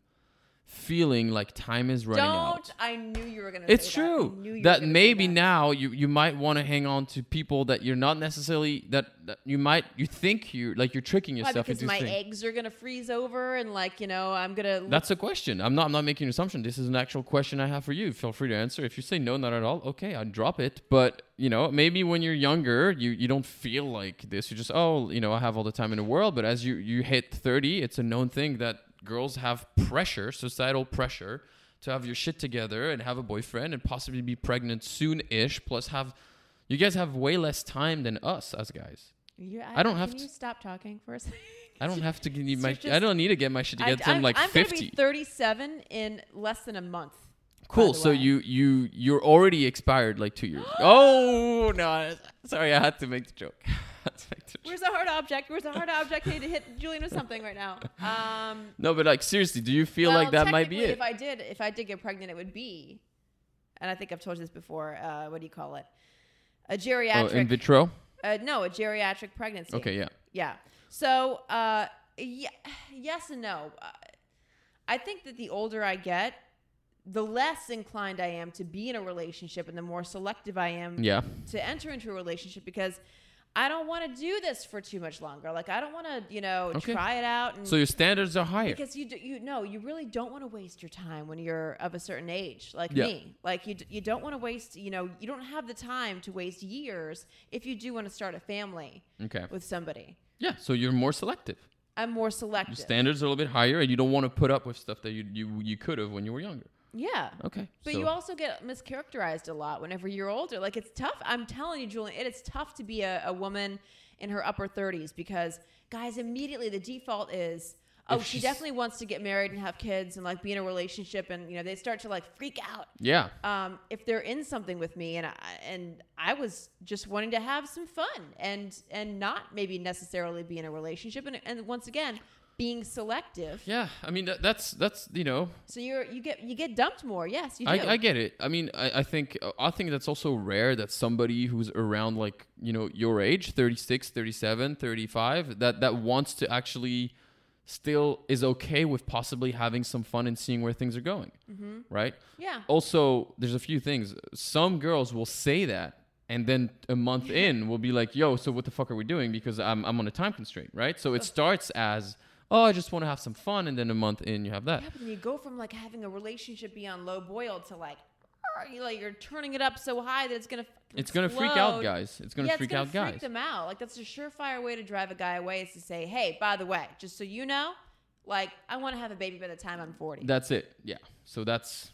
feeling like time is running out? I knew you were going to say that. It's true. That maybe now you might want to hang on to people that you're not necessarily, that you might, you think you're, like you're tricking yourself into things. Because my eggs are going to freeze over and like, I'm going to... That's a question. I'm not making an assumption. This is an actual question I have for you. Feel free to answer. If you say no, not at all, okay, I'll drop it. But, maybe when you're younger, you don't feel like this. You just, I have all the time in the world. But as you hit 30, it's a known thing that girls have pressure, societal pressure, to have your shit together and have a boyfriend and possibly be pregnant soon-ish. Plus, you guys have way less time than us guys. I don't have to. Can you stop talking for a second? I don't have to need my. I don't need to get my shit together. I'm like 50. I'm gonna be 37 in less than a month. Cool. So you're already expired like 2 years. Oh no! Sorry, I had to make the joke. Where's the hard object? I need to hit Julian with something right now. No, but like seriously, do you feel like that might be it? If I did get pregnant, it would be, and I think I've told you this before. What do you call it? A geriatric. Oh, in vitro. No, a geriatric pregnancy. Okay, yeah. Yeah. So, yes and no. I think that the older I get, the less inclined I am to be in a relationship, and the more selective I am to enter into a relationship because I don't want to do this for too much longer. Like, I don't want to, try it out. And so your standards are higher. Because you really don't want to waste your time when you're of a certain age, like me. Like, you don't want to waste, you don't have the time to waste years if you do want to start a family with somebody. Yeah, so you're more selective. I'm more selective. Your standards are a little bit higher, and you don't want to put up with stuff that you could have when you were younger. Yeah. Okay. But so you also get mischaracterized a lot whenever you're older. Like, it's tough. I'm telling you, Julian, it's tough to be a woman in her upper 30s because, guys, immediately the default is, she definitely wants to get married and have kids and, like, be in a relationship. And, they start to, like, freak out. Yeah. If they're in something with me. And I was just wanting to have some fun and not maybe necessarily be in a relationship. And once again... being selective. Yeah, I mean that's So you get dumped more. Yes, you do. I get it. I mean, I think that's also rare that somebody who's around like, your age, 36, 37, 35, that wants to actually still is okay with possibly having some fun and seeing where things are going. Mm-hmm. Right? Yeah. Also, there's a few things. Some girls will say that and then a month in will be like, "Yo, so what the fuck are we doing?" because I'm on a time constraint, right? So it starts as, oh, I just want to have some fun. And then a month in, you have that. Yeah, but you go from like having a relationship beyond low boil to like, you're turning it up so high that it's going to freak out guys. It's going to freak out guys. Freak them out. Like that's a surefire way to drive a guy away is to say, hey, by the way, just so you know, like I want to have a baby by the time I'm 40. That's it. Yeah. So that's,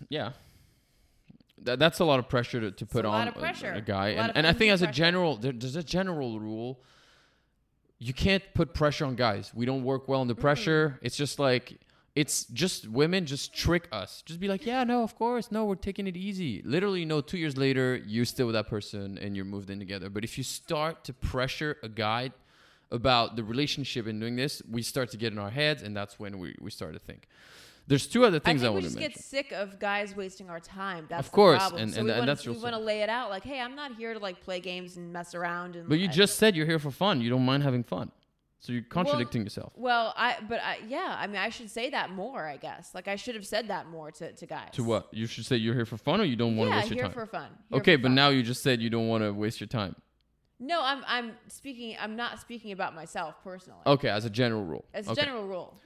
that's a lot of pressure to put on a guy. And I think as a general, there's a general rule. You can't put pressure on guys. We don't work well under pressure. It's just like It's just women just trick us. Just be like, yeah, no, of course. No, we're taking it easy. Literally, no, 2 years later, you're still with that person and you're moved in together. But if you start to pressure a guy about the relationship and doing this, we start to get in our heads. And that's when we start to think. There's two other things I want to mention. We just get sick of guys wasting our time. That's of course, the problem. And, so and that's real. We want to lay it out like, hey, I'm not here to like play games and mess around. And but you just said you're here for fun. You don't mind having fun. So you're contradicting yourself. Well, I should say that more, I guess. Like, I should have said that more to guys. To what? You should say you're here for fun or you don't want to waste your time? Yeah, here for fun. But now you just said you don't want to waste your time. No, I'm not speaking about myself personally. Okay, as a general rule.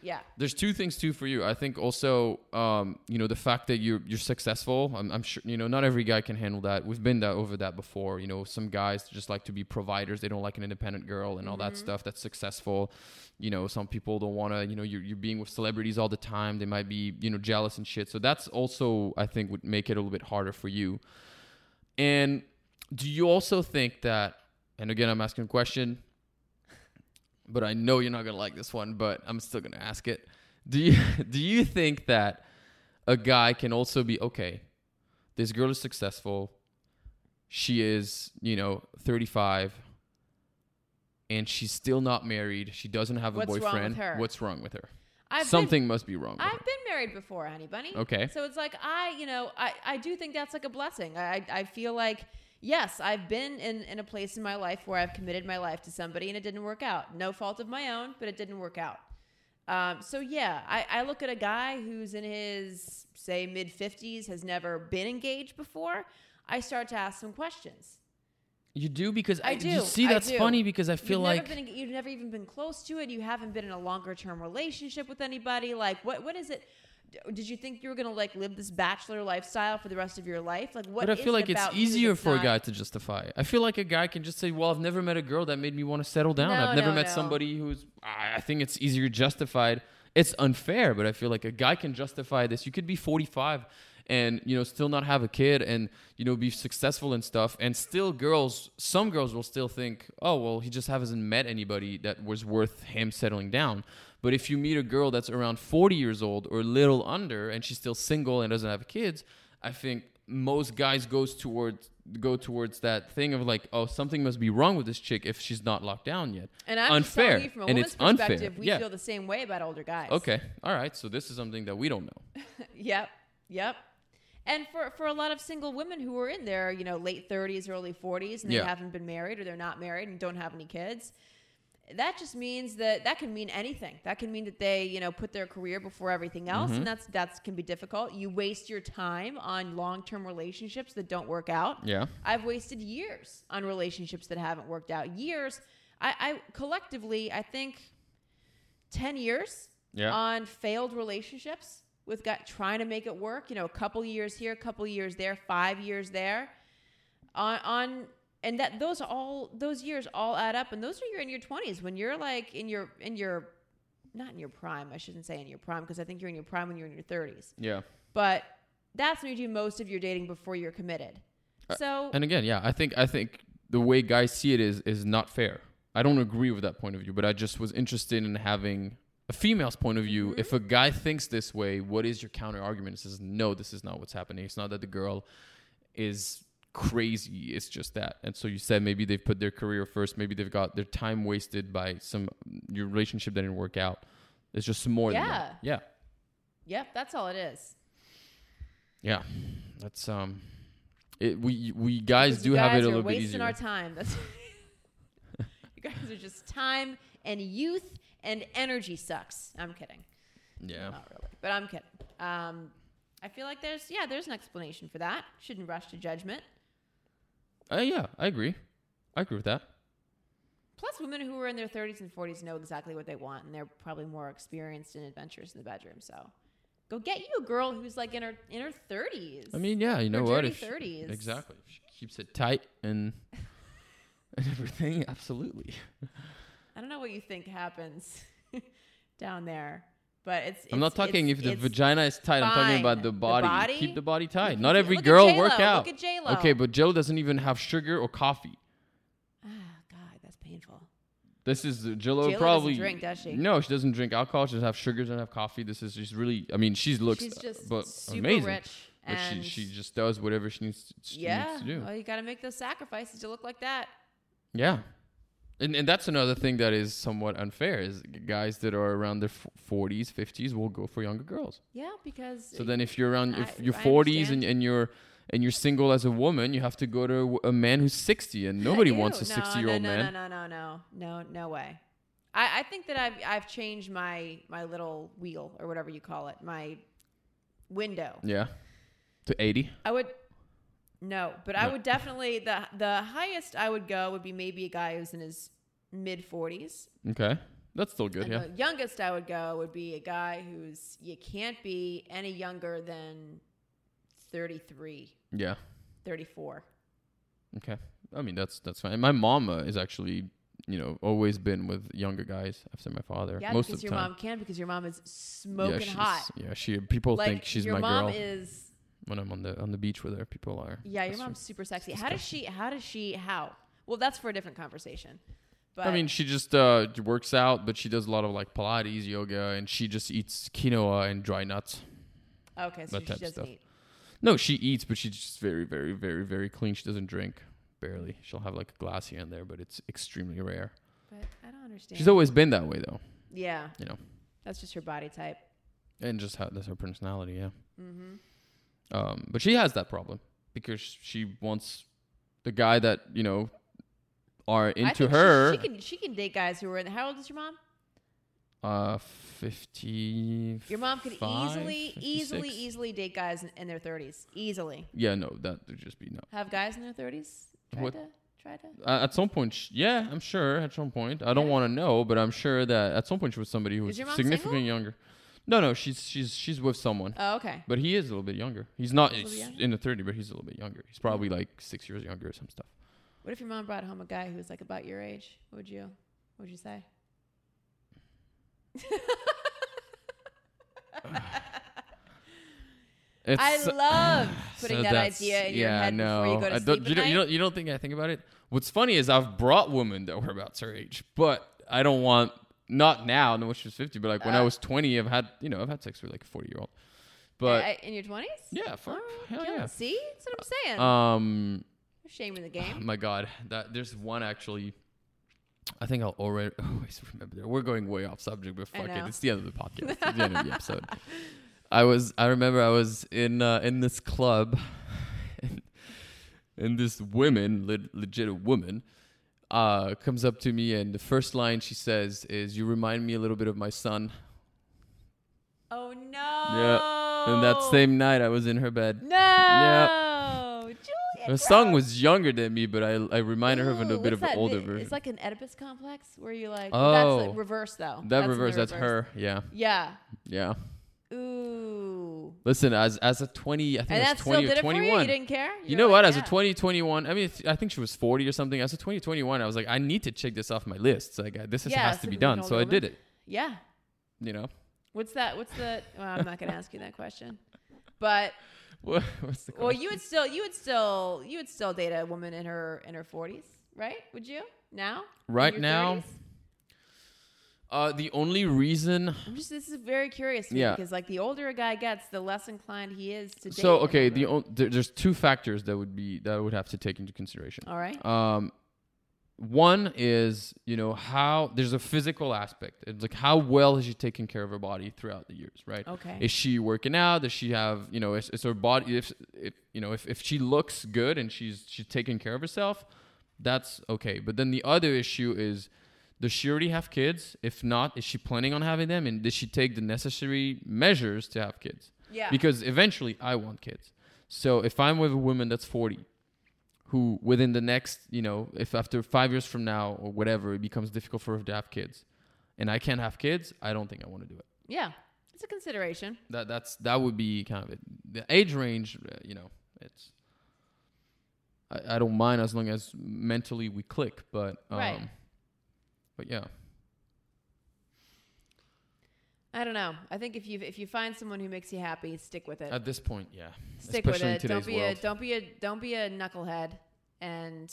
Yeah. There's two things too for you. I think also, the fact that you're successful. I'm sure not every guy can handle that. We've been over that before. Some guys just like to be providers. They don't like an independent girl and all that stuff that's successful. Some people don't want to. You're being with celebrities all the time. They might be jealous and shit. So that's also I think would make it a little bit harder for you. And do you also think that? And again, I'm asking a question, but I know you're not going to like this one, but I'm still going to ask it. Do you think that a guy can also be, okay, this girl is successful. She is, 35 and she's still not married. She doesn't have a boyfriend. What's wrong with her? Something must be wrong with her. I've been married before, honey bunny. Okay. So it's like, I do think that's like a blessing. I feel like, yes, I've been in a place in my life where I've committed my life to somebody and it didn't work out. No fault of my own, but it didn't work out. I look at a guy who's in his, say, mid-50s, has never been engaged before. I start to ask some questions. You do? Because I do. You see, that's funny because I feel like... You've never even been close to it. You haven't been in a longer-term relationship with anybody. Like, what is it... Did you think you were going to like live this bachelor lifestyle for the rest of your life? Like, what? But I feel like it's easier for a guy to justify it. I feel like a guy can just say, well, I've never met a girl that made me want to settle down. I've never met somebody who's, I think it's easier justified. It's unfair, but I feel like a guy can justify this. You could be 45 and, still not have a kid and, be successful and stuff. And still some girls will still think, oh, well, he just hasn't met anybody that was worth him settling down. But if you meet a girl that's around 40 years old or a little under and she's still single and doesn't have kids, I think most guys go towards that thing of like, oh, something must be wrong with this chick if she's not locked down yet. And I'm unfair. Just telling you from a woman's perspective, unfair. We feel the same way about older guys. Okay. All right. So this is something that we don't know. Yep. And for a lot of single women who are in their, late 30s, early 40s, and they haven't been married or they're not married and don't have any kids... That just means that can mean anything. That can mean that they, put their career before everything else. Mm-hmm. And that can be difficult. You waste your time on long-term relationships that don't work out. Yeah. I've wasted years on relationships that haven't worked out. Years. I collectively, I think 10 years on failed relationships with trying to make it work. A couple years here, a couple years there, 5 years there on and that those years all add up, and those are in your 20s when you're like in your not in your prime. I shouldn't say in your prime because I think you're in your prime when you're in your 30s. Yeah. But that's when you do most of your dating before you're committed. So and again, I think the way guys see it is not fair. I don't agree with that point of view, but I just was interested in having a female's point of view. Mm-hmm. If a guy thinks this way, what is your counter argument? It says no, this is not what's happening. It's not that the girl is crazy, it's just that. And so you said maybe they've put their career first, maybe they've got their time wasted by your relationship that didn't work out. It's just more than that. Yep, that's all it is. Yeah. That's it we guys do guys have it a little bit easier. We're wasting our time. That's you guys are just time and youth and energy sucks. I'm kidding. Yeah. Not really. But I'm kidding. I feel like there's an explanation for that. Shouldn't rush to judgment. I agree with that. Plus, women who are in their 30s and 40s know exactly what they want, and they're probably more experienced and adventurous in the bedroom. So go get you a girl who's like in her 30s. I mean, yeah, you know what? 30s. Exactly. If she keeps it tight and everything, absolutely. I don't know what you think happens down there. But I'm not talking if the vagina is tight. I'm talking about the body. Keep the body tight. Not every girl work out. Look at J-Lo. Okay, but J-Lo doesn't even have sugar or coffee. Ah, God, that's painful. This is J-Lo probably doesn't drink, does she? No, she doesn't drink alcohol. She doesn't have sugars, doesn't have coffee. This is just really, I mean, she's just but super amazing. Rich. But she just does whatever she needs to do. Well, you got to make those sacrifices to look like that. Yeah. And that's another thing that is somewhat unfair is guys that are around their 40s, 50s will go for younger girls. Yeah, because so then if you're around your 40s and you're single as a woman, you have to go to a man who's 60, and nobody wants a 60-year-old man. No way. I think that I've changed my little wheel or whatever you call it, my window. Yeah. To 80? I would definitely, the highest I would go would be maybe a guy who's in his mid-40s. Okay. That's still good, The youngest I would go would be a guy who's, you can't be any younger than 33. Yeah. 34. Okay. I mean, that's fine. My mama is actually, always been with younger guys after my father. Yeah, most of the time. Because your mom is smoking hot. Yeah, people think she's my girl. Your mom is... When I'm on the beach with her, people are. Yeah, your mom's super sexy. How does she? Well, that's for a different conversation. But I mean, she just works out, but she does a lot of Pilates, yoga, and she just eats quinoa and dry nuts. Okay, so she doesn't eat. No, she eats, but she's just very, very, very, very clean. She doesn't drink, barely. She'll have a glass here and there, but it's extremely rare. But I don't understand. She's always been that way, though. Yeah. That's just her body type. And just that's her personality, yeah. Mm-hmm. But she has that problem because she wants the guy that are into her. She can date guys who are in. How old is your mom? 50. Your mom could easily date guys in their 30s. Easily. Yeah, no, that would just be no. Have guys in their 30s? Try to. At some point, I'm sure. At some point, I don't want to know, but I'm sure that at some point she was somebody who was significantly younger. No, she's with someone. Oh, okay. But he is a little bit younger. He's not in the 30s, but he's a little bit younger. He's probably 6 years younger or some stuff. What if your mom brought home a guy who was about your age? What would you say? I love putting that idea in your head before you go to sleep. You don't think I think about it? What's funny is I've brought women that were about her age, but I don't want. Not now, no, when she was 50, but when I was 20, I've had sex with a 40-year-old. But in your 20s? Yeah, fuck. Yeah. See, that's what I'm saying. Shame in the game. Oh my God, there's one actually. I think I'll always remember that. We're going way off subject, but fuck it, it's the end of the podcast, it's the end of the episode. I remember I was in this club, and this woman, legit woman. Comes up to me, and the first line she says is, "You remind me a little bit of my son." Oh no! Yeah. And that same night, I was in her bed. No. Yeah. Julia. Her son was younger than me, but I remind her of a little bit of an older version. It's like an Oedipus complex where you that's reverse though. That's her. Yeah. Yeah. Yeah. Ooh. Listen, as a 20, I think it was 20 or 21. You didn't care? You know what? As a 20, 21, I mean, I think she was 40 or something. As a 20, 21, I was like, I need to check this off my list. Has to be done. So I did it. Yeah. Well, I'm not going to ask you that question. But what's the question? Well, you would still date a woman in her 40s, right? Would you? Now? Right now? 30s? The only reason this is very curious to me because the older a guy gets, the less inclined he is to date. So okay, there's two factors that I would have to take into consideration. All right. One is how there's a physical aspect. It's how well is she taking care of her body throughout the years, right? Okay. Is she working out? Does she have is her body? If she looks good and she's taking care of herself, that's okay. But then the other issue is. Does she already have kids? If not, is she planning on having them? And did she take the necessary measures to have kids? Yeah. Because eventually I want kids. So if I'm with a woman that's 40, who within the next, if after 5 years from now or whatever, it becomes difficult for her to have kids and I can't have kids, I don't think I want to do it. Yeah. It's a consideration. That would be kind of it. The age range, it's... I don't mind as long as mentally we click, but... Right. But yeah, I don't know. I think if you find someone who makes you happy, stick with it. At this point, yeah, stick with it. Don't be a knucklehead, and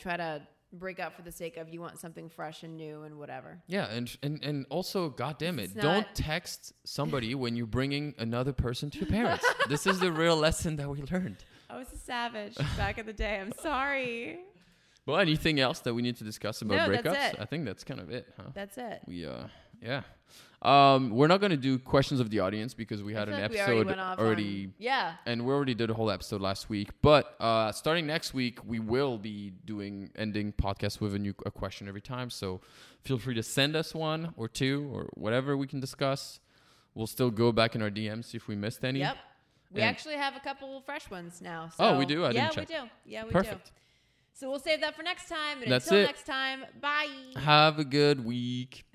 try to break up for the sake of you want something fresh and new and whatever. Yeah, and also, goddamn it, don't text somebody when you're bringing another person to your parents. This is the real lesson that we learned. I was a savage back in the day. I'm sorry. Well, anything else that we need to discuss about breakups? That's it. I think that's kind of it, huh? That's it. Yeah. We're not going to do questions of the audience because we had an episode already. Yeah. And we already did a whole episode last week. But starting next week, we will be ending podcasts with a question every time. So feel free to send us one or two or whatever we can discuss. We'll still go back in our DMs, see if we missed any. Yep. We actually have a couple fresh ones now. So. Oh, we do? I didn't check. Yeah, we do. Yeah, we do. Perfect. So we'll save that for next time. And until next time, bye. Have a good week.